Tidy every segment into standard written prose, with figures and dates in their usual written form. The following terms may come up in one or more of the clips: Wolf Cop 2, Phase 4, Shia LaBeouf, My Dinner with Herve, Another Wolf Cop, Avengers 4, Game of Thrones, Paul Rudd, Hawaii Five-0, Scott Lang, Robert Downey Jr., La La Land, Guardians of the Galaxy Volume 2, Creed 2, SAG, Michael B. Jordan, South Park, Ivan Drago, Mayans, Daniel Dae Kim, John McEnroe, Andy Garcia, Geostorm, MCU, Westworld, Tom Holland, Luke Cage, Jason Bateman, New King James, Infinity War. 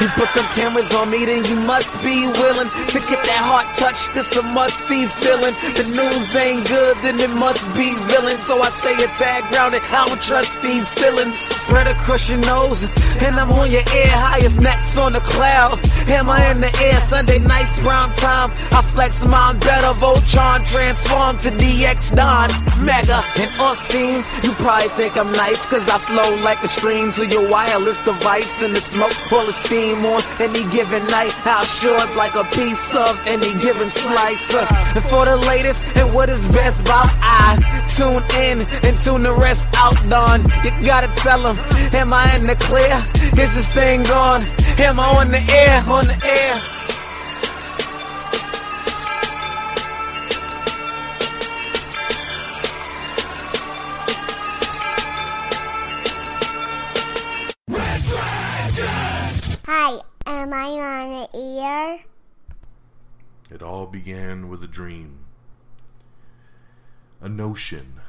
You put them cameras on me, then you must be willing to get that heart touch. This a must-see feeling. The news ain't good, then it must be villain. So I say a tag grounded. I don't trust these ceilings. Spread across your nose, and I'm on your air. Highest necks on the cloud. Am I in the air? Sunday nights, prime time. I flex mine better. Voltron transform to DX Don Mega. And on scene, you probably think I'm nice, cause I flow like a stream to your wireless device. And the smoke, all the steam on any given night, I'll show up like a piece of any given slice. And for the latest and what is best about, I tune in and tune the rest out. Don, you gotta tell them, am I in the clear? Is this thing on? Am I on the air? On the air? Hi, am I on the air? It all began with a dream. A notion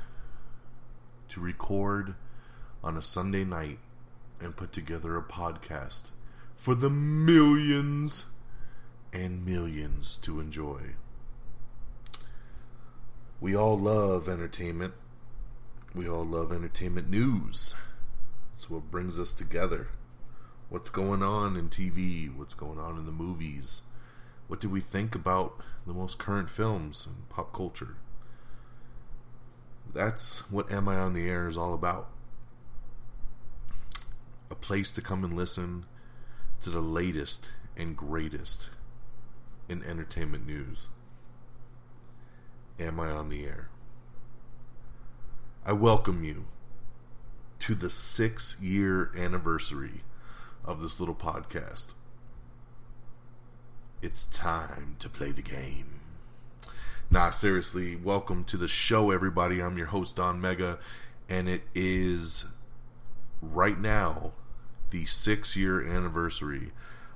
to record on a Sunday night and put together a podcast for the millions and millions to enjoy. We all love entertainment. We all love entertainment news. It's what brings us together. What's going on in TV? What's going on in the movies? What do we think about the most current films and pop culture? That's what Am I on the Air is all about. A place to come and listen to the latest and greatest in entertainment news. Am I on the Air? I welcome you to the 6-year anniversary of this little podcast. It's time to play the game. Nah, seriously, welcome to the show, everybody. I'm your host, Don Mega, and it is right now the 6-year anniversary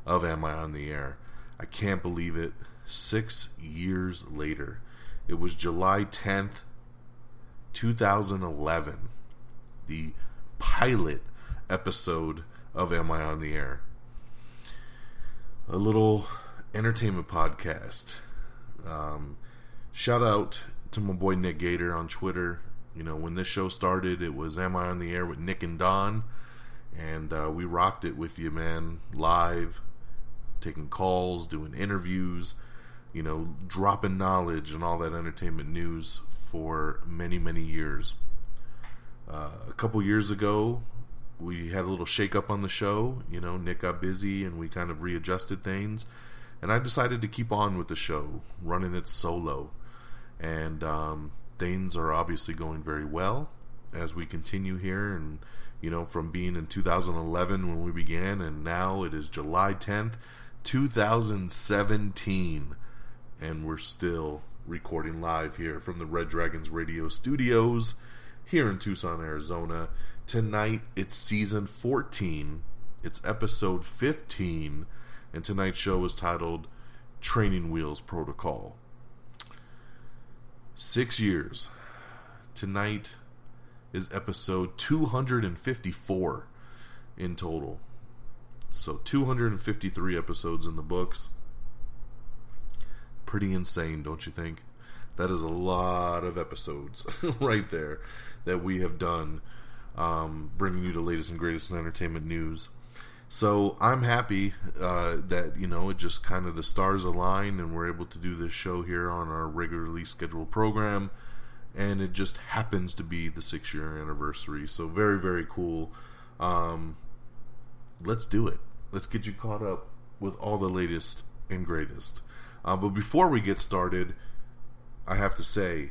of Am I on the Air. I can't believe it. 6 years later. It was July 10th, 2011. The pilot episode of Am I on the Air, a little entertainment podcast. Shout out to my boy Nick Gator on Twitter. You know, when this show started, it was Am I on the Air with Nick and Don, and we rocked it with you, man. Live, taking calls, doing interviews, you know, dropping knowledge and all that entertainment news for many, many years. A couple years ago, we had a little shake-up on the show. You know, Nick got busy, and we kind of readjusted things. And I decided to keep on with the show, running it solo. And things are obviously going very well as we continue here. And, you know, from being in 2011 when we began, and now it is July 10th, 2017. And we're still recording live here from the Red Dragons Radio Studios here in Tucson, Arizona. Tonight, it's season 14, it's episode 15, and tonight's show is titled Training Wheels Protocol. 6 years. Tonight is episode 254 in total. So 253 episodes in the books. Pretty insane, don't you think? That is a lot of episodes right there that we have done. Bringing you the latest and greatest in entertainment news. So I'm happy that, you know, it just kind of the stars align and we're able to do this show here on our regularly scheduled program. And it just happens to be the 6-year anniversary. So very, very cool. Let's do it. Let's get you caught up with all the latest and greatest. But before we get started, I have to say,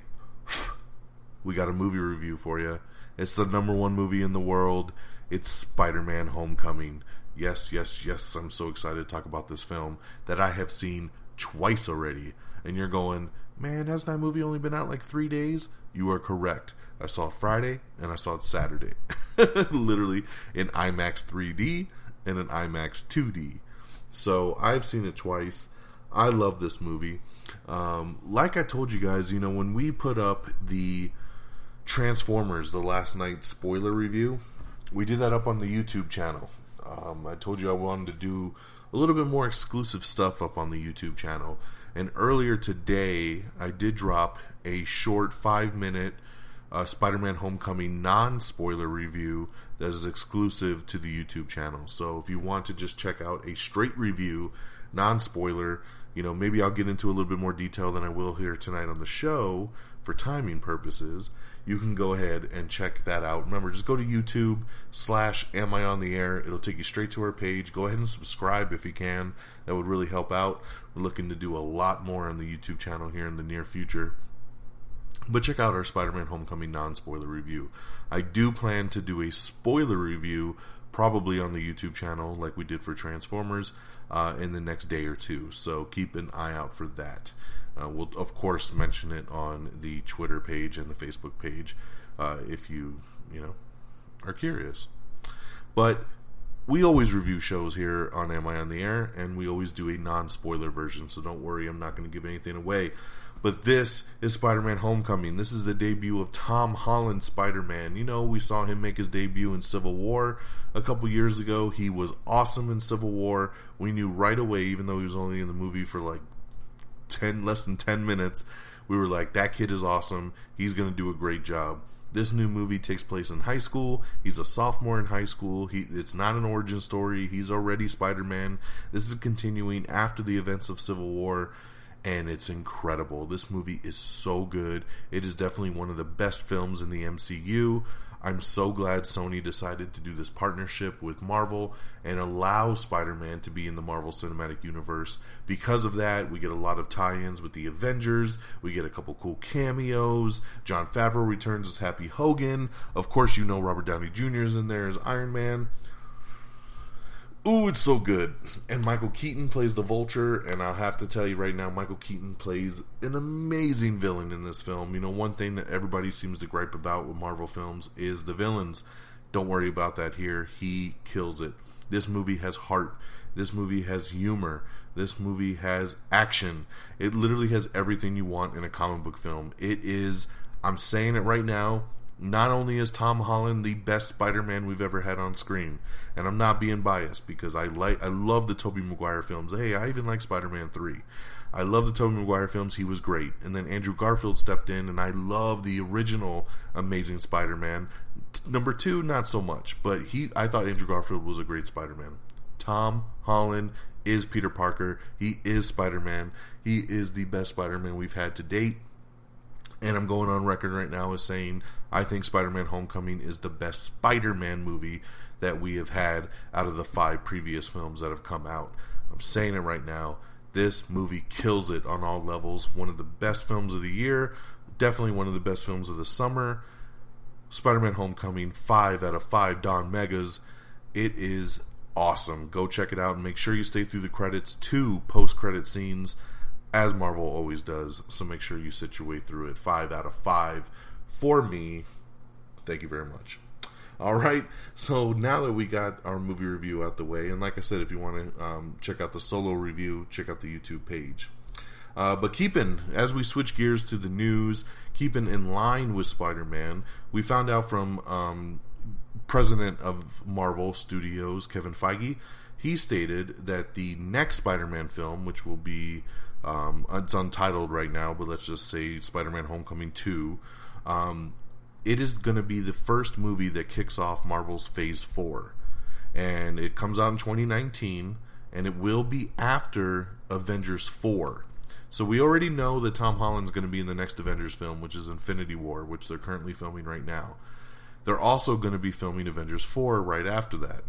we got a movie review for you. It's the #1 movie in the world. It's Spider-Man Homecoming. Yes, yes, yes, I'm so excited to talk about this film that I have seen twice already. And you're going, man, hasn't that movie only been out like 3 days? You are correct. I saw it Friday, and I saw it Saturday. Literally in IMAX 3D and in IMAX 2D. So I've seen it twice. I love this movie. Like I told you guys, you know, when we put up the Transformers, the last night spoiler review, we did that up on the YouTube channel. I told you I wanted to do a little bit more exclusive stuff up on the YouTube channel. And earlier today, I did drop a short 5-minute Spider-Man Homecoming non-spoiler review that is exclusive to the YouTube channel. So if you want to just check out a straight review, non-spoiler, you know, maybe I'll get into a little bit more detail than I will here tonight on the show for timing purposes. You can go ahead and check that out. Remember, just go to YouTube/Am I on the Air. It'll take you straight to our page. Go ahead and subscribe if you can. That would really help out. We're looking to do a lot more on the YouTube channel here in the near future. But check out our Spider-Man Homecoming non-spoiler review. I do plan to do a spoiler review probably on the YouTube channel like we did for Transformers in the next day or two. So keep an eye out for that. We'll, of course, mention it on the Twitter page and the Facebook page if you know, are curious. But we always review shows here on Am I on the Air, and we always do a non-spoiler version, so don't worry, I'm not going to give anything away. But this is Spider-Man Homecoming. This is the debut of Tom Holland Spider-Man. You know, we saw him make his debut in Civil War a couple years ago. He was awesome in Civil War. We knew right away, even though he was only in the movie for like less than 10 minutes, we were like, that kid is awesome. He's going to do a great job. This new movie takes place in high school. He's a sophomore in high school. It's not an origin story. He's already Spider-Man. This is continuing after the events of Civil War, and it's incredible. This movie is so good. It is definitely one of the best films in the MCU. I'm so glad Sony decided to do this partnership with Marvel and allow Spider-Man to be in the Marvel Cinematic Universe. Because of that, we get a lot of tie-ins with the Avengers. We get a couple cool cameos. Jon Favreau returns as Happy Hogan. Of course, you know Robert Downey Jr. is in there as Iron Man. Ooh, it's so good. And Michael Keaton plays the Vulture, and I'll have to tell you right now, Michael Keaton plays an amazing villain in this film. You know, one thing that everybody seems to gripe about with Marvel films is the villains. Don't worry about that here. He kills it. This movie has heart. This movie has humor. This movie has action. It literally has everything you want in a comic book film. It is, I'm saying it right now, not only is Tom Holland the best Spider-Man we've ever had on screen, and I'm not being biased because I love the Tobey Maguire films. Hey, I even like Spider-Man 3. I love the Tobey Maguire films. He was great. And then Andrew Garfield stepped in, and I love the original Amazing Spider-Man. Number 2, not so much, but I thought Andrew Garfield was a great Spider-Man. Tom Holland is Peter Parker. He is Spider-Man. He is the best Spider-Man we've had to date. And I'm going on record right now as saying I think Spider-Man Homecoming is the best Spider-Man movie that we have had out of the 5 previous films that have come out. I'm saying it right now. This movie kills it on all levels. One of the best films of the year. Definitely one of the best films of the summer. Spider-Man Homecoming, 5 out of 5 Don Megas. It is awesome. Go check it out and make sure you stay through the credits. 2 post-credit scenes, as Marvel always does, so make sure you sit your way through it. 5 out of 5 for me. Thank you very much. Alright, so now that we got our movie review out the way, and like I said, if you want to check out the solo review, check out the YouTube page. But keeping, as we switch gears to the news, keeping in line with Spider-Man, we found out from president of Marvel Studios, Kevin Feige, he stated that the next Spider-Man film, which will be it's untitled right now, but let's just say Spider-Man Homecoming 2. It is going to be the first movie that kicks off Marvel's Phase 4. And it comes out in 2019, and it will be after Avengers 4. So we already know that Tom Holland's going to be in the next Avengers film, which is Infinity War, which they're currently filming right now. They're also going to be filming Avengers 4 right after that.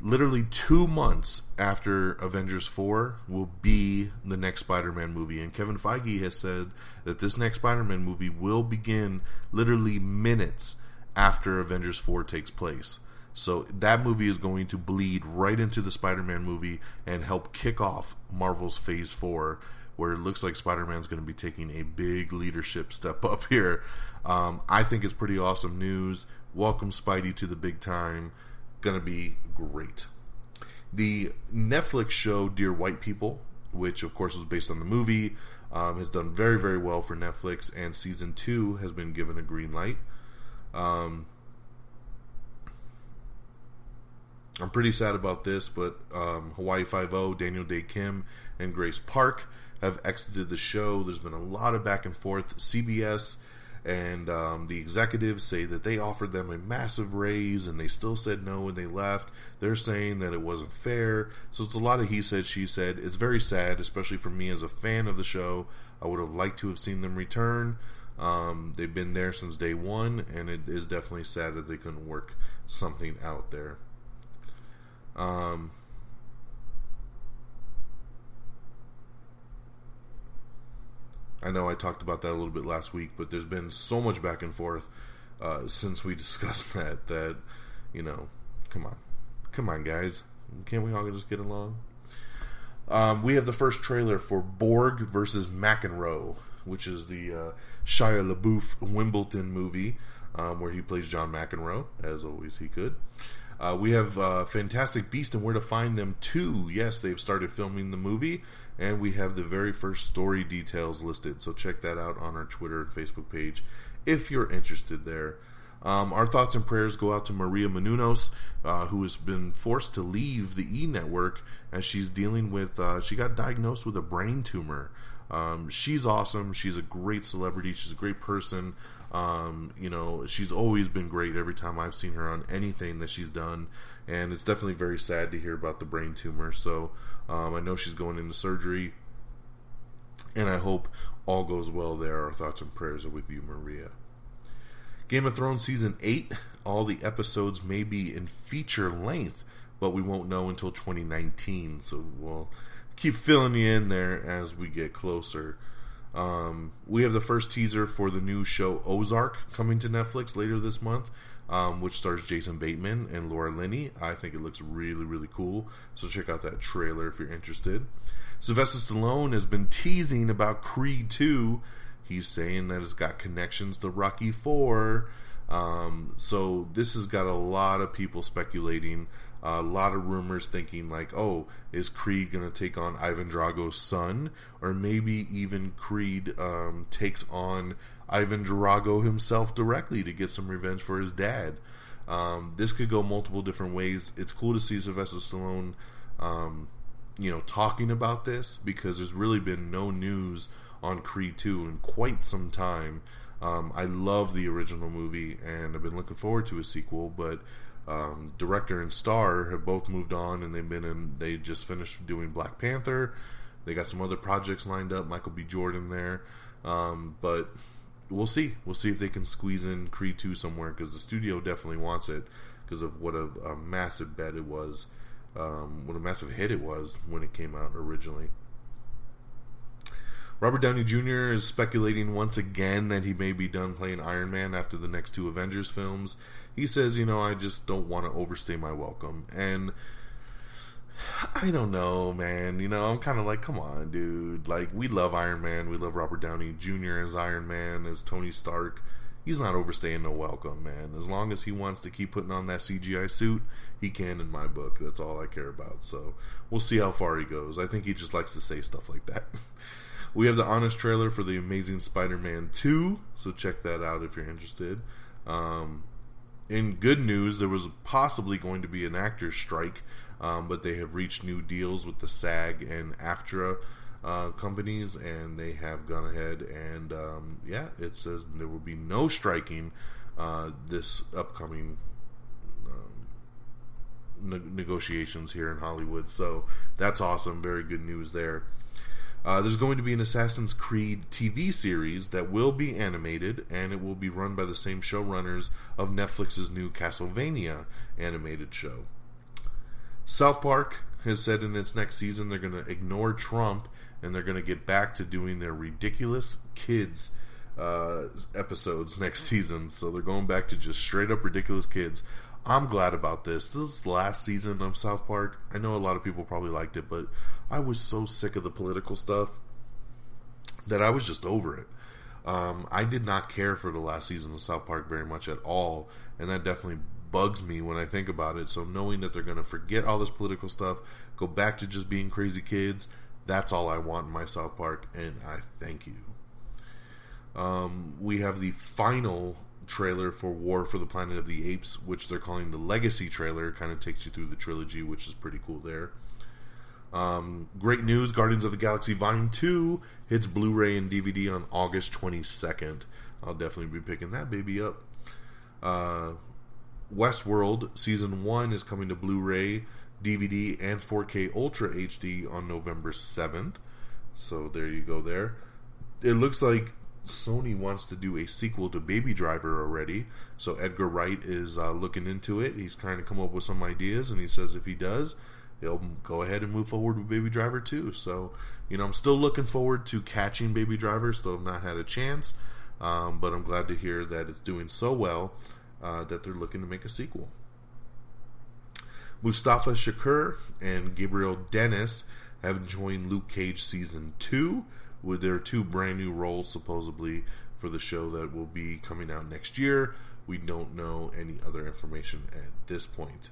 Literally 2 months after Avengers 4 will be the next Spider-Man movie. And Kevin Feige has said that this next Spider-Man movie will begin literally minutes after Avengers 4 takes place. So that movie is going to bleed right into the Spider-Man movie and help kick off Marvel's Phase 4, where it looks like Spider-Man's going to be taking a big leadership step up here. I think it's pretty awesome news. Welcome Spidey to the big time. Going to be great. The Netflix show Dear White People, which of course was based on the movie, has done very, very well for Netflix, and season 2 has been given a green light. I'm pretty sad about this, but Hawaii Five-0, Daniel Dae Kim, and Grace Park have exited the show. There's been a lot of back and forth. CBS and the executives say that they offered them a massive raise and they still said no when they left. They're saying that it wasn't fair. So it's a lot of he said, she said. It's very sad, especially for me as a fan of the show. I would have liked to have seen them return. They've been there since day one, and it is definitely sad that they couldn't work something out there. I know I talked about that a little bit last week, but there's been so much back and forth since we discussed that, you know, come on guys, can't we all just get along? We have the first trailer for Borg versus McEnroe, which is the Shia LaBeouf Wimbledon movie, where he plays John McEnroe, as always he could. We have Fantastic Beasts and Where to Find Them 2. Yes, they've started filming the movie, and we have the very first story details listed. So check that out on our Twitter and Facebook page if you're interested there. Our thoughts and prayers go out to Maria Menounos, who has been forced to leave the E! Network as she's dealing with... she got diagnosed with a brain tumor. She's awesome. She's a great celebrity. She's a great person. You know, she's always been great every time I've seen her on anything that she's done, and it's definitely very sad to hear about the brain tumor. So I know she's going into surgery, and I hope all goes well there. Our thoughts and prayers are with you, Maria. Game of Thrones Season 8, all the episodes may be in feature length, but we won't know until 2019, so we'll keep filling you in there as we get closer. We have the first teaser for the new show Ozark coming to Netflix later this month, which stars Jason Bateman and Laura Linney. I think it looks really, really cool, so check out that trailer if you're interested. Sylvester Stallone has been teasing about Creed 2. He's saying that it's got connections to Rocky 4. So this has got a lot of people speculating, a lot of rumors thinking like, oh, is Creed going to take on Ivan Drago's son? Or maybe even Creed takes on Ivan Drago himself directly to get some revenge for his dad. This could go multiple different ways. It's cool to see Sylvester Stallone talking about this, because there's really been no news on Creed 2 in quite some time. I love the original movie, and I've been looking forward to a sequel, but director and star have both moved on, and they just finished doing Black Panther. They got some other projects lined up, Michael B. Jordan there, but we'll see if they can squeeze in Creed 2 somewhere, because the studio definitely wants it, because of what a massive bet it was, what a massive hit it was when it came out originally. Robert Downey Jr. is speculating once again that he may be done playing Iron Man after the next two Avengers films. He says, I just don't want to overstay my welcome. And I don't know, man. I'm kind of like, come on, dude. Like, we love Iron Man. We love Robert Downey Jr. as Iron Man, as Tony Stark. He's not overstaying no welcome, man. As long as he wants to keep putting on that CGI suit, he can in my book. That's all I care about. So we'll see how far he goes. I think he just likes to say stuff like that. We have the honest trailer for the Amazing Spider-Man 2, so check that out if you're interested. In good news, there was possibly going to be an actors' strike, but they have reached new deals with the SAG and AFTRA companies, and they have gone ahead and, it says there will be no striking this upcoming negotiations here in Hollywood, so that's awesome. Very good news there. There's going to be an Assassin's Creed TV series that will be animated, and it will be run by the same showrunners of Netflix's new Castlevania animated show. South Park has said in its next season they're going to ignore Trump, and they're going to get back to doing their ridiculous kids episodes next season. So they're going back to just straight up ridiculous kids. I'm glad about this. This is the last season of South Park. I know a lot of people probably liked it, but I was so sick of the political stuff. that I was just over it. I did not care for the last season of South Park very much at all, and that definitely bugs me when I think about it. So knowing that they're going to forget all this political stuff, go back to just being crazy kids, that's all I want in my South Park, and I thank you. We have the final trailer for War for the Planet of the Apes, which they're calling the Legacy trailer. Kind of takes you through the trilogy, which is pretty cool there. Great news, Guardians of the Galaxy Volume 2 hits Blu-ray and DVD on August 22nd. I'll definitely be picking that baby up. Westworld Season 1 is coming to Blu-ray, DVD, and 4K Ultra HD on November 7th. So there you go there. It looks like Sony wants to do a sequel to Baby Driver already. So Edgar Wright is looking into it. He's trying to come up with some ideas, and he says if he does, they'll go ahead and move forward with Baby Driver 2. So, you know, I'm still looking forward to catching Baby Driver. Still have not had a chance. But I'm glad to hear that it's doing so well that they're looking to make a sequel. Mustafa Shakur and Gabriel Dennis have joined Luke Cage Season 2 with their two brand new roles, supposedly, for the show that will be coming out next year. We don't know any other information at this point.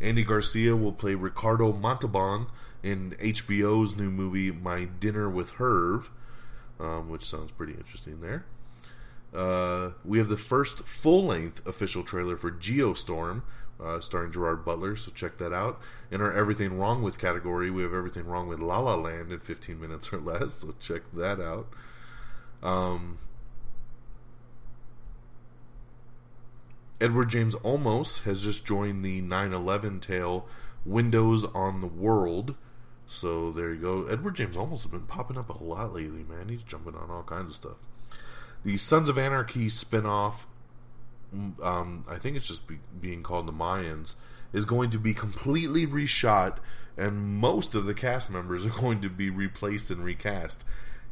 Andy Garcia will play Ricardo Montalban in HBO's new movie My Dinner with Herve, which sounds pretty interesting there. We have the first full-length official trailer for Geostorm, starring Gerard Butler, so check that out. In our Everything Wrong With category, we have Everything Wrong With La La Land in 15 minutes or less, so check that out. Edward James Olmos has just joined the 9/11 tale Windows on the World. So there you go. Edward James Olmos has been popping up a lot lately, man. He's jumping on all kinds of stuff. The Sons of Anarchy spinoff, I think it's just being called The Mayans, is going to be completely reshot, and most of the cast members are going to be replaced and recast.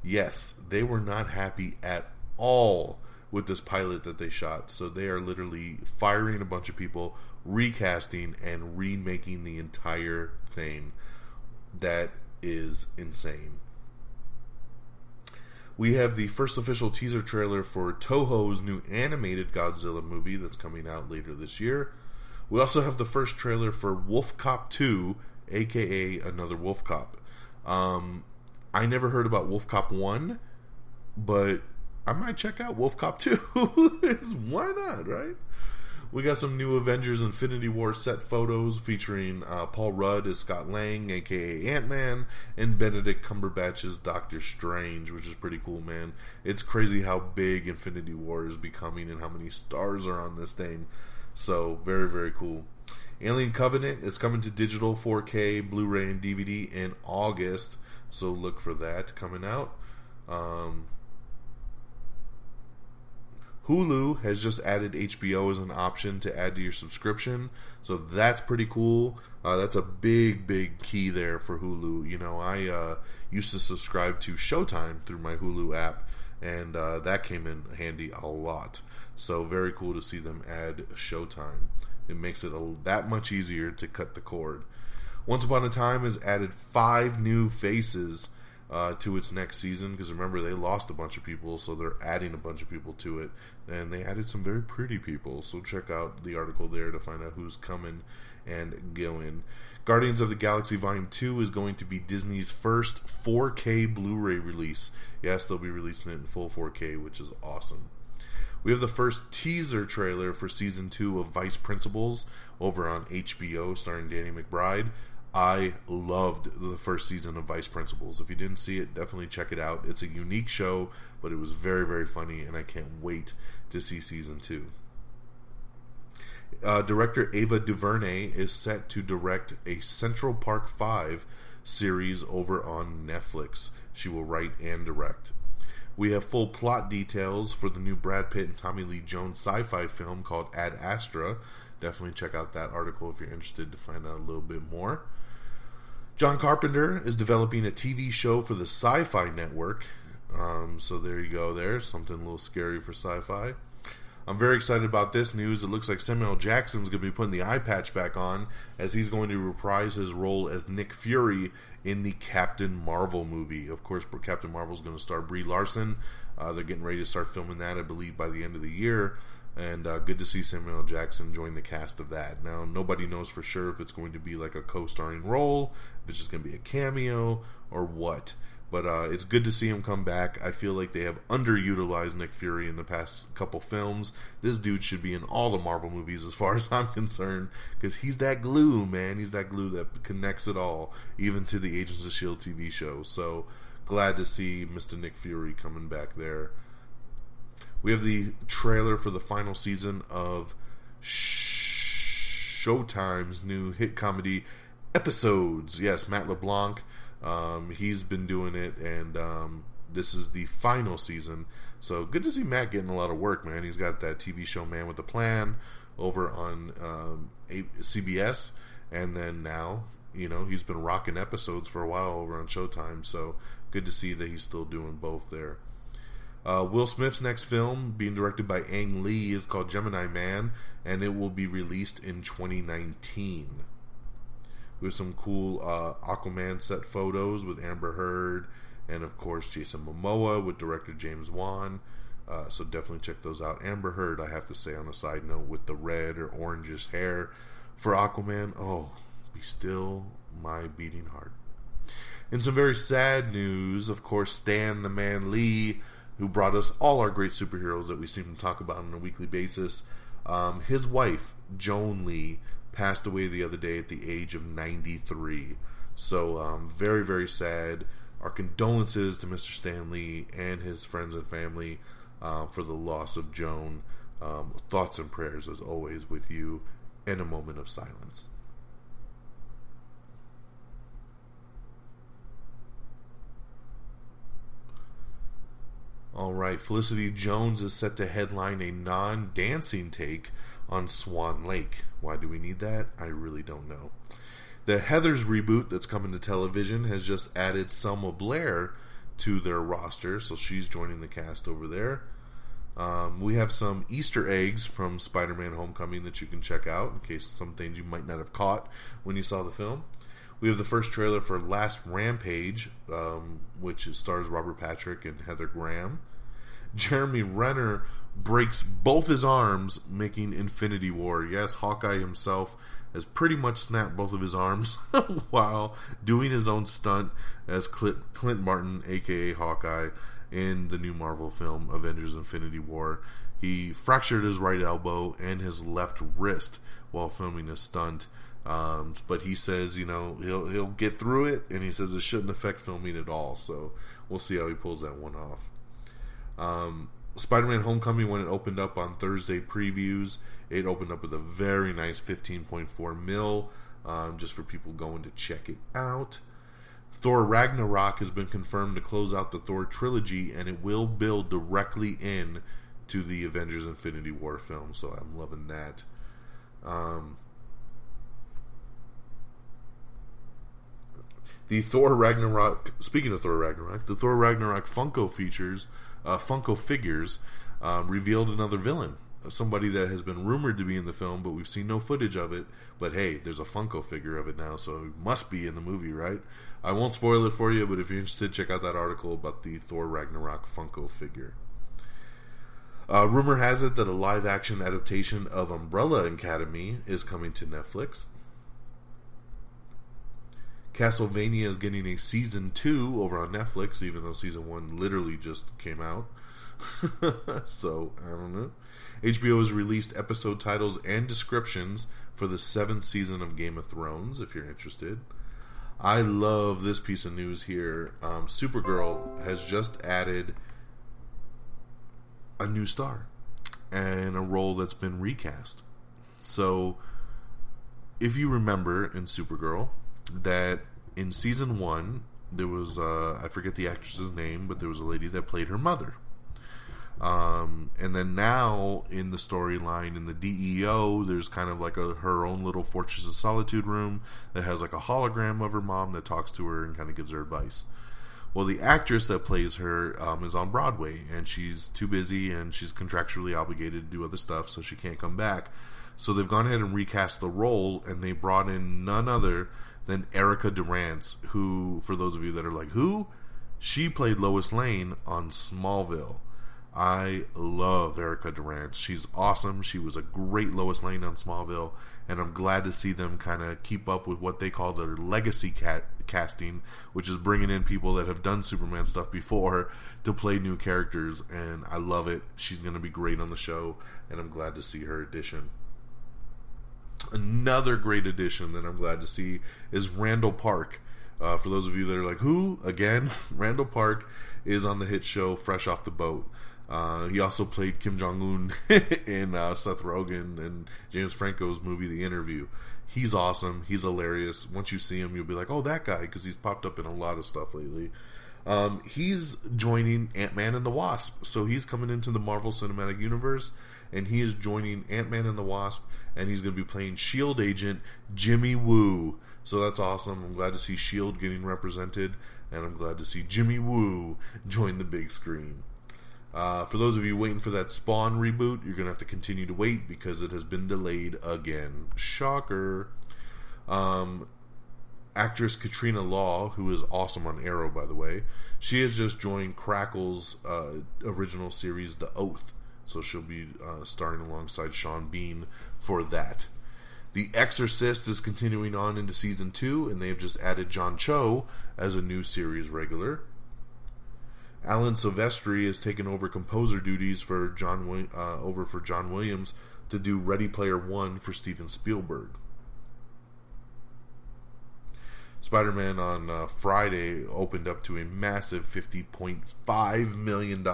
Yes, they were not happy at all with this pilot that they shot. So they are literally firing a bunch of people, recasting, and remaking the entire thing. That is insane. We have the first official teaser trailer for Toho's new animated Godzilla movie that's coming out later this year. We also have the first trailer for Wolf Cop 2, aka Another Wolf Cop. I never heard about Wolf Cop 1, but I might check out Wolf Cop 2. Why not, right? We got some new Avengers Infinity War set photos featuring Paul Rudd as Scott Lang, a.k.a. Ant-Man, and Benedict Cumberbatch as Doctor Strange, which is pretty cool, man. It's crazy how big Infinity War is becoming and how many stars are on this thing. So, very, very cool. Alien Covenant is coming to digital 4K, Blu-ray, and DVD in August. So, look for that coming out. Hulu has just added HBO as an option to add to your subscription, so that's pretty cool. That's a big, big key there for Hulu. You know, I used to subscribe to Showtime through my Hulu app, and that came in handy a lot. So very cool to see them add Showtime. It makes it that much easier to cut the cord. Once Upon a Time has added 5 new faces to its next season, because remember they lost a bunch of people, so they're adding a bunch of people to it, and they added some very pretty people, so check out the article there to find out who's coming and going. Guardians of the Galaxy Volume 2 is going to be Disney's first 4K Blu-ray release. Yes, they'll be releasing it in full 4K, which is awesome. We have the first teaser trailer for Season 2 of Vice Principals over on HBO, starring Danny McBride. I loved the first season of Vice Principals. If you didn't see it, definitely check it out. It's a unique show, but it was very, very funny, and I can't wait to see Season 2. Director Ava DuVernay is set to direct a Central Park 5 series over on Netflix. She will write and direct. We have full plot details for the new Brad Pitt and Tommy Lee Jones sci-fi film called Ad Astra. Definitely check out that article if you're interested to find out a little bit more. John Carpenter is developing a TV show for the Sci-Fi Network. So there you go there. Something a little scary for sci-fi. I'm very excited about this news. It looks like Samuel Jackson's going to be putting the eye patch back on, as he's going to reprise his role as Nick Fury in the Captain Marvel movie. Of course, Captain Marvel's going to star Brie Larson. They're getting ready to start filming that, I believe, by the end of the year. And good to see Samuel Jackson join the cast of that. Now, nobody knows for sure if it's going to be like a co-starring role, if it's just going to be a cameo, or what. But it's good to see him come back. I feel like they have underutilized Nick Fury in the past couple films. This dude should be in all the Marvel movies as far as I'm concerned, because he's that glue, man. He's that glue that connects it all, even to the Agents of S.H.I.E.L.D. TV show. So glad to see Mr. Nick Fury coming back there. We have the trailer for the final season of Showtime's new hit comedy Episodes. Yes, Matt LeBlanc. He's been doing it, and this is the final season. So good to see Matt getting a lot of work, man. He's got that TV show Man with a Plan over on CBS, and then now, you know, he's been rocking Episodes for a while over on Showtime. So good to see that he's still doing both there. Will Smith's next film, being directed by Ang Lee, is called Gemini Man, and it will be released in 2019. We have some cool Aquaman set photos with Amber Heard and, of course, Jason Momoa with director James Wan. So definitely check those out. Amber Heard, I have to say on a side note, with the red or orangish hair for Aquaman. Oh, be still my beating heart. In some very sad news, of course, Stan the Man Lee, who brought us all our great superheroes that we seem to talk about on a weekly basis. His wife, Joan Lee, passed away the other day at the age of 93. So, very, very sad. Our condolences to Mr. Stan Lee and his friends and family for the loss of Joan. Thoughts and prayers, as always, with you, and a moment of silence. Alright, Felicity Jones is set to headline a non-dancing take on Swan Lake. Why do we need that? I really don't know. The Heathers reboot that's coming to television has just added Selma Blair to their roster, so she's joining the cast over there. We have some Easter eggs from Spider-Man Homecoming that you can check out, in case some things you might not have caught when you saw the film. We have the first trailer for Last Rampage, which stars Robert Patrick and Heather Graham. Jeremy Renner breaks both his arms making Infinity War. Yes, Hawkeye himself has pretty much snapped both of his arms while doing his own stunt as Clint Barton, aka Hawkeye, in the new Marvel film Avengers Infinity War. He fractured his right elbow and his left wrist while filming a stunt, but he says, you know, he'll get through it, and he says it shouldn't affect filming at all. So we'll see how he pulls that one off. Spider-Man Homecoming, when it opened up on Thursday previews, it opened up with a very nice 15.4 mil, just for people going to check it out. Thor Ragnarok has been confirmed to close out the Thor trilogy, and it will build directly in to the Avengers Infinity War film, so I'm loving that. The Thor Ragnarok, speaking of Thor Ragnarok, the Thor Ragnarok Funko figures revealed another villain, somebody that has been rumored to be in the film, but we've seen no footage of it. But hey, there's a Funko figure of it now, so it must be in the movie, right? I won't spoil it for you, but if you're interested, check out that article about the Thor Ragnarok Funko figure. Rumor has it that a live-action adaptation of Umbrella Academy is coming to Netflix. Castlevania is getting a Season 2 over on Netflix, even though Season 1 literally just came out. So, I don't know. HBO has released episode titles and descriptions for the 7th season of Game of Thrones, if you're interested. I love this piece of news here. Supergirl has just added a new star and a role that's been recast. So, if you remember in Supergirl, that in season 1 there was I forget the actress's name, but there was a lady that played her mother, and then now in the storyline in the DEO there's kind of like her own little Fortress of Solitude room that has like a hologram of her mom that talks to her and kind of gives her advice. Well, the actress that plays her is on Broadway, and she's too busy, and she's contractually obligated to do other stuff, so she can't come back. So they've gone ahead and recast the role, and they brought in none other than Erica Durance, who, for those of you that are like, who? She played Lois Lane on Smallville. I love Erica Durance. She's awesome. She was a great Lois Lane on Smallville, and I'm glad to see them kind of keep up with what they call their legacy casting, which is bringing in people that have done Superman stuff before to play new characters, and I love it. She's going to be great on the show, and I'm glad to see her addition. Another great addition that I'm glad to see is Randall Park. For those of you that are like, who? Again, Randall Park is on the hit show Fresh Off the Boat. He also played Kim Jong-un in Seth Rogen and James Franco's movie The Interview. He's awesome. He's hilarious. Once you see him, you'll be like, oh, that guy, because he's popped up in a lot of stuff lately. He's joining Ant-Man and the Wasp. So he's coming into the Marvel Cinematic Universe, and he is joining Ant-Man and the Wasp, and he's going to be playing S.H.I.E.L.D. agent Jimmy Woo. So that's awesome. I'm glad to see S.H.I.E.L.D. getting represented, and I'm glad to see Jimmy Woo join the big screen. For those of you waiting for that Spawn reboot, you're going to have to continue to wait because it has been delayed again. Shocker. Actress Katrina Law, who is awesome on Arrow, by the way, she has just joined Crackle's original series, The Oath. So she'll be starring alongside Sean Bean for that. The Exorcist is continuing on into Season 2, and they have just added John Cho as a new series regular. Alan Silvestri has taken over composer duties for John Williams to do Ready Player One for Steven Spielberg. Spider-Man on Friday opened up to a massive $50.5 million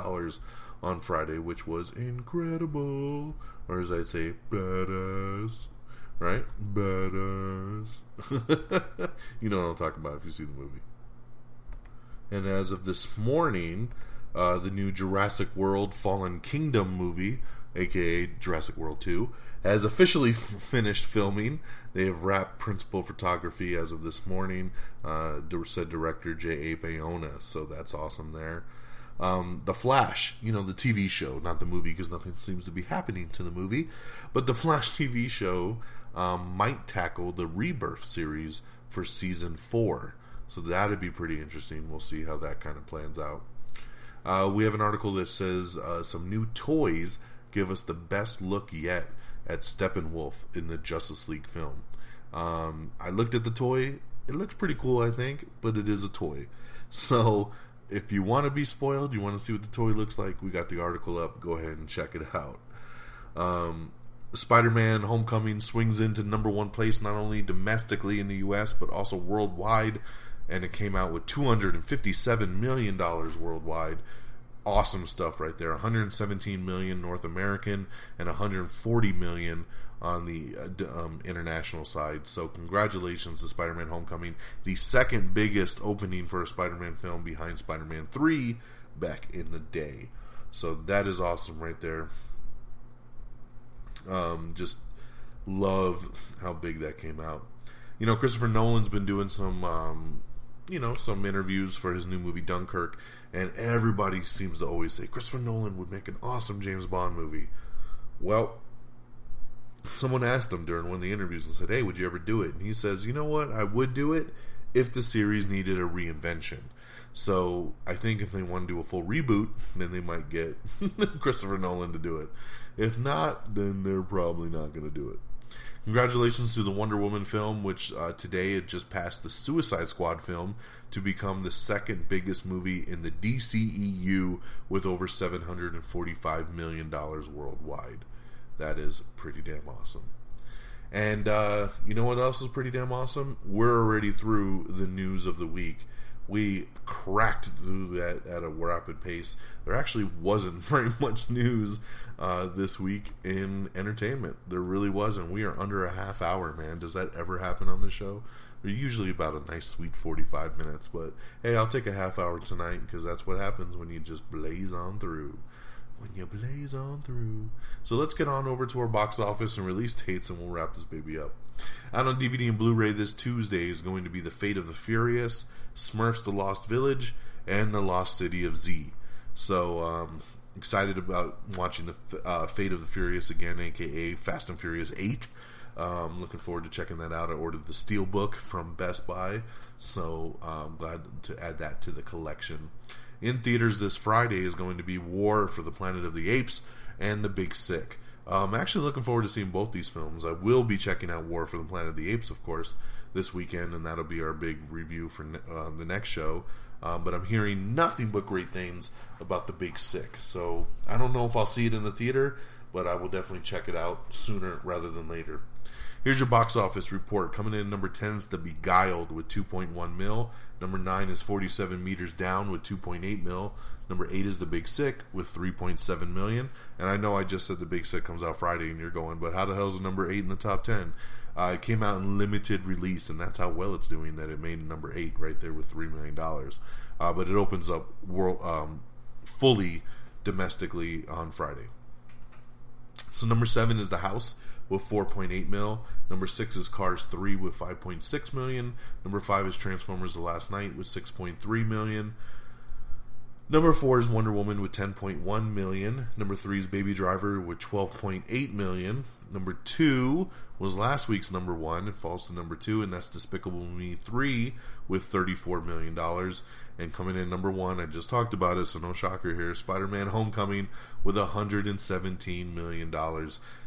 on Friday, which was incredible. Or as I say, badass. Right? Badass. You know what I'm talking about if you see the movie. And as of this morning, the new Jurassic World Fallen Kingdom movie, aka Jurassic World 2, has officially finished filming. They have wrapped principal photography as of this morning, said director J.A. Bayona, so that's awesome there. The Flash, the TV show, not the movie, because nothing seems to be happening to the movie, but the Flash TV show might tackle the Rebirth series for Season 4. So that'd be pretty interesting. We'll see how that kind of plans out. We have an article that says some new toys give us the best look yet at Steppenwolf in the Justice League film. I looked at the toy. It looks pretty cool, I think, but it is a toy. So if you want to be spoiled, you want to see what the toy looks like, we got the article up. Go ahead and check it out. Spider-Man Homecoming swings into number one place, not only domestically in the U.S., but also worldwide. And it came out with $257 million worldwide. Awesome stuff right there. $117 million North American and $140 million on the international side. So congratulations to Spider-Man Homecoming. The second biggest opening for a Spider-Man film behind Spider-Man 3 back in the day. So that is awesome right there. Just love how big that came out. Christopher Nolan's been doing some... some interviews for his new movie Dunkirk, and everybody seems to always say Christopher Nolan would make an awesome James Bond movie. Well, someone asked him during one of the interviews and said, hey, would you ever do it? And he says, I would do it if the series needed a reinvention. So I think if they want to do a full reboot, then they might get Christopher Nolan to do it. If not, then they're probably not going to do it. Congratulations to the Wonder Woman film, which today it just passed the Suicide Squad film to become the second biggest movie in the DCEU with over $745 million worldwide. That is pretty damn awesome. And you know what else is pretty damn awesome? We're already through the news of the week. We cracked through that at a rapid pace. There actually wasn't very much news this week in entertainment. There really wasn't. We are under a half hour, man. Does that ever happen on the show? They're usually about a nice sweet 45 minutes, but hey, I'll take a half hour tonight because that's what happens when you just blaze on through. So let's get on over to our box office and release dates, and we'll wrap this baby up. Out on DVD and Blu-ray this Tuesday is going to be The Fate of the Furious, Smurfs: The Lost Village, and the Lost City of Z. So, excited about watching the Fate of the Furious again, aka Fast and Furious 8. Looking forward to checking that out. I ordered the Steelbook from Best Buy, so I'm glad to add that to the collection. In theaters this Friday is going to be War for the Planet of the Apes and The Big Sick. I'm actually looking forward to seeing both these films. I will be checking out War for the Planet of the Apes, of course, this weekend, and that'll be our big review for the next show. But I'm hearing nothing but great things about The Big Sick. So I don't know if I'll see it in the theater, but I will definitely check it out sooner rather than later. Here's your box office report. Coming in number 10 is The Beguiled with 2.1 mil. Number 9 is 47 Meters Down with 2.8 mil. Number 8 is The Big Sick with 3.7 million. And I know I just said The Big Sick comes out Friday and you're going, but how the hell is number 8 in the top 10? It came out in limited release, and that's how well it's doing that it made number 8 right there with $3 million. But it opens up world fully domestically on Friday. So number 7 is The House with 4.8 mil. Number 6 is Cars 3 with 5.6 million. Number 5 is Transformers The Last Night with 6.3 million. Number 4 is Wonder Woman with 10.1 million. Number 3 is Baby Driver with 12.8 million. Number 2 was last week's number 1. It falls to number 2, and that's Despicable Me 3 with $34 million. And coming in number 1, I just talked about it, so no shocker here, Spider-Man Homecoming with $117 million.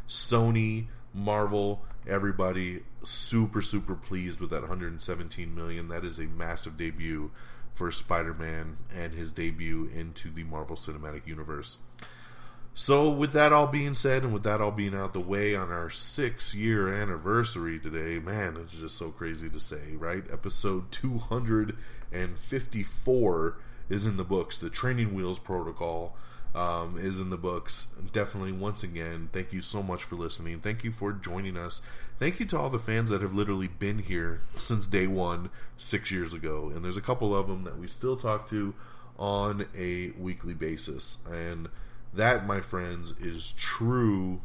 Sony, Marvel, everybody super, super pleased with that $117 million. That is a massive debut for Spider-Man and his debut into the Marvel Cinematic Universe. So with that all being said and with that all being out the way on our 6-year anniversary today, man, it's just so crazy to say, right? Episode 254 is in the books. The Training Wheels Protocol is in the books. Definitely, once again, thank you so much for listening. Thank you for joining us. Thank you to all the fans that have literally been here since day one, 6 years ago. And there's a couple of them that we still talk to on a weekly basis. And that, my friends, is true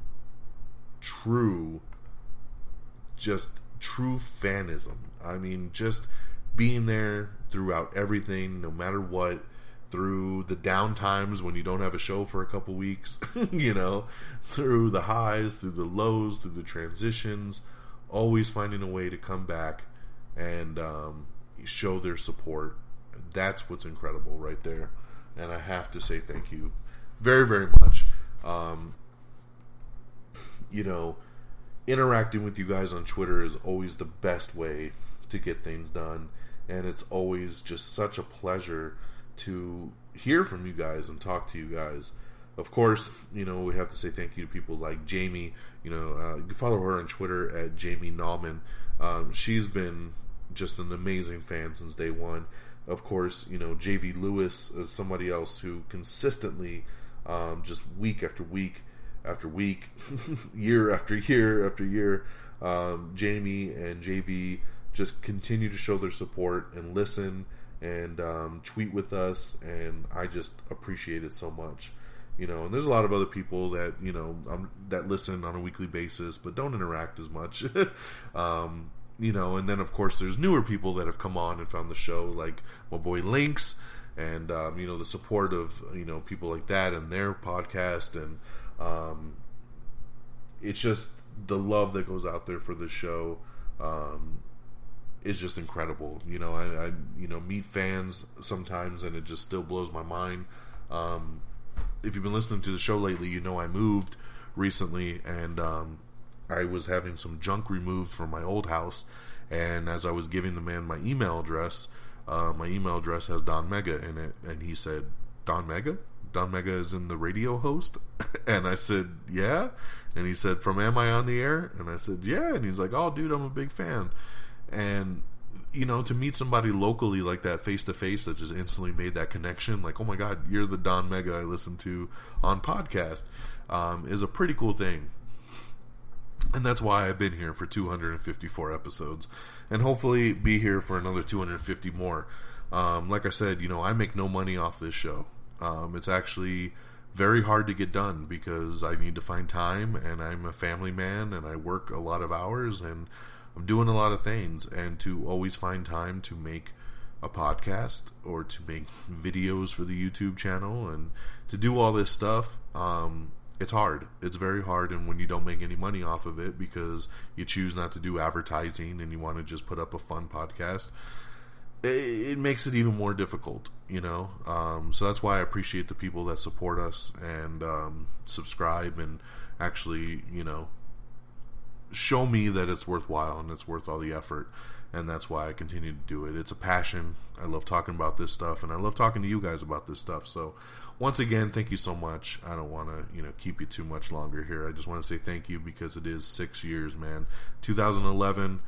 fanism. I mean, just being there throughout everything, no matter what, through the down times when you don't have a show for a couple weeks, you know, through the highs, through the lows, through the transitions, always finding a way to come back and show their support. That's what's incredible right there. And I have to say thank you very, very much. You know, interacting with you guys on Twitter is always the best way to get things done. And it's always just such a pleasure to hear from you guys and talk to you guys. Of course, you know, we have to say thank you to people like Jamie. You know, you can follow her on Twitter at Jamie Nauman. She's been just an amazing fan since day one. Of course, you know, JV Lewis is somebody else who consistently, just week after week after week, year after year after year, Jamie and JV just continue to show their support and listen and tweet with us, and I just appreciate it so much. You know, and there's a lot of other people that, you know, that listen on a weekly basis but don't interact as much. You know, and then of course there's newer people that have come on and found the show, like my boy Lynx, and you know, the support of, you know, people like that and their podcast, and it's just the love that goes out there for this show is just incredible. You know, I you know, meet fans sometimes and it just still blows my mind. If you've been listening to the show lately, you know I moved recently, and I was having some junk removed from my old house, and as I was giving the man my email address, my email address has Don Mega in it, and he said, Don Mega? Don Mega is in the radio host? And I said, yeah. And he said, from Am I on the Air? And I said, yeah. And he's like, oh dude, I'm a big fan. And, you know, to meet somebody locally like that, face-to-face, that just instantly made that connection, like, oh my God, you're the Don Mega I listen to on podcast, is a pretty cool thing. And that's why I've been here for 254 episodes, and hopefully be here for another 250 more. Like I said, you know, I make no money off this show. It's actually very hard to get done because I need to find time, and I'm a family man, and I work a lot of hours, and I'm doing a lot of things, and to always find time to make a podcast or to make videos for the YouTube channel and to do all this stuff. It's hard. It's very hard, and when you don't make any money off of it because you choose not to do advertising and you want to just put up a fun podcast, it makes it even more difficult, you know? So that's why I appreciate the people that support us and subscribe and actually, you know, show me that it's worthwhile and it's worth all the effort, and that's why I continue to do it. It's a passion. I love talking about this stuff, and I love talking to you guys about this stuff. So once again, thank you so much. I don't want to, you know, keep you too much longer here. I just want to say thank you because it is 6 years, man. 2011,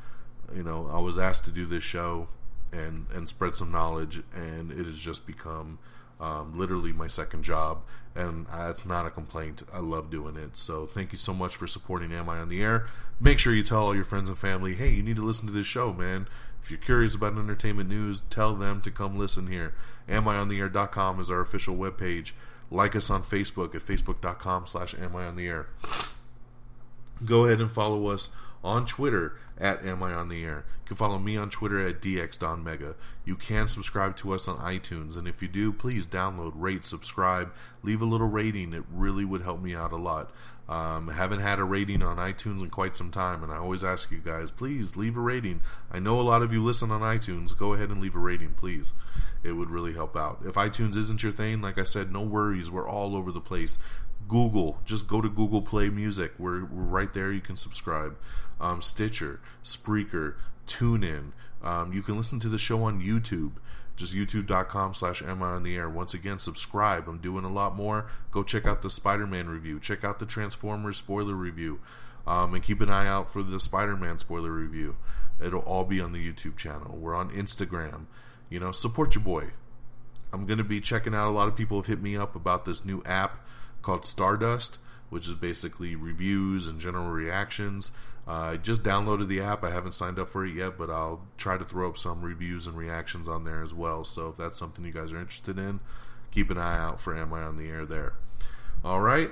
you know, I was asked to do this show and spread some knowledge, and it has just become literally my second job, and that's not a complaint. I love doing it. So thank you so much for supporting Am I on the Air. Make sure you tell all your friends and family, hey, you need to listen to this show, man. If you're curious about entertainment news, tell them to come listen here. AmIOnTheAir.com is our official webpage. Like us on Facebook at Facebook.com/AmIOnTheAir. Go ahead and follow us on Twitter at Am I on the Air. You can follow me on Twitter at DXDonMega. You can subscribe to us on iTunes, and if you do, please download, rate, subscribe, leave a little rating. It really would help me out a lot. I haven't had a rating on iTunes in quite some time, and I always ask you guys, please leave a rating. I know a lot of you listen on iTunes. Go ahead and leave a rating, please. It would really help out. If iTunes isn't your thing, like I said, no worries. We're all over the place. Google, just go to Google Play Music. We're right there. You can subscribe. Stitcher, Spreaker, TuneIn. You can listen to the show on YouTube. Just youtube.com/AmIOnTheAir. Once again, subscribe. I'm doing a lot more. Go check out the Spider-Man review. Check out the Transformers spoiler review. And keep an eye out for the Spider-Man spoiler review. It'll all be on the YouTube channel. We're on Instagram. You know, support your boy. I'm going to be checking out. A lot of people have hit me up about this new app called Stardust, which is basically reviews and general reactions. I just downloaded the app. I haven't signed up for it yet, but I'll try to throw up some reviews and reactions on there as well. So if that's something you guys are interested in, keep an eye out for Am I on the Air there. All right.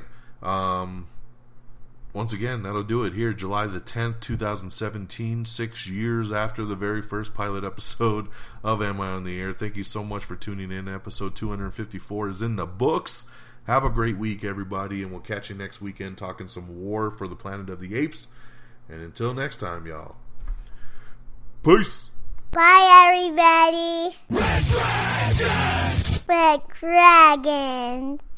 Once again, that'll do it here. July the 10th, 2017, 6 years after the very first pilot episode of Am I on the Air. Thank you so much for tuning in. Episode 254 is in the books. Have a great week, everybody, and we'll catch you next weekend talking some War for the Planet of the Apes. And until next time, y'all. Peace! Bye, everybody! Red Dragons! Red Dragons!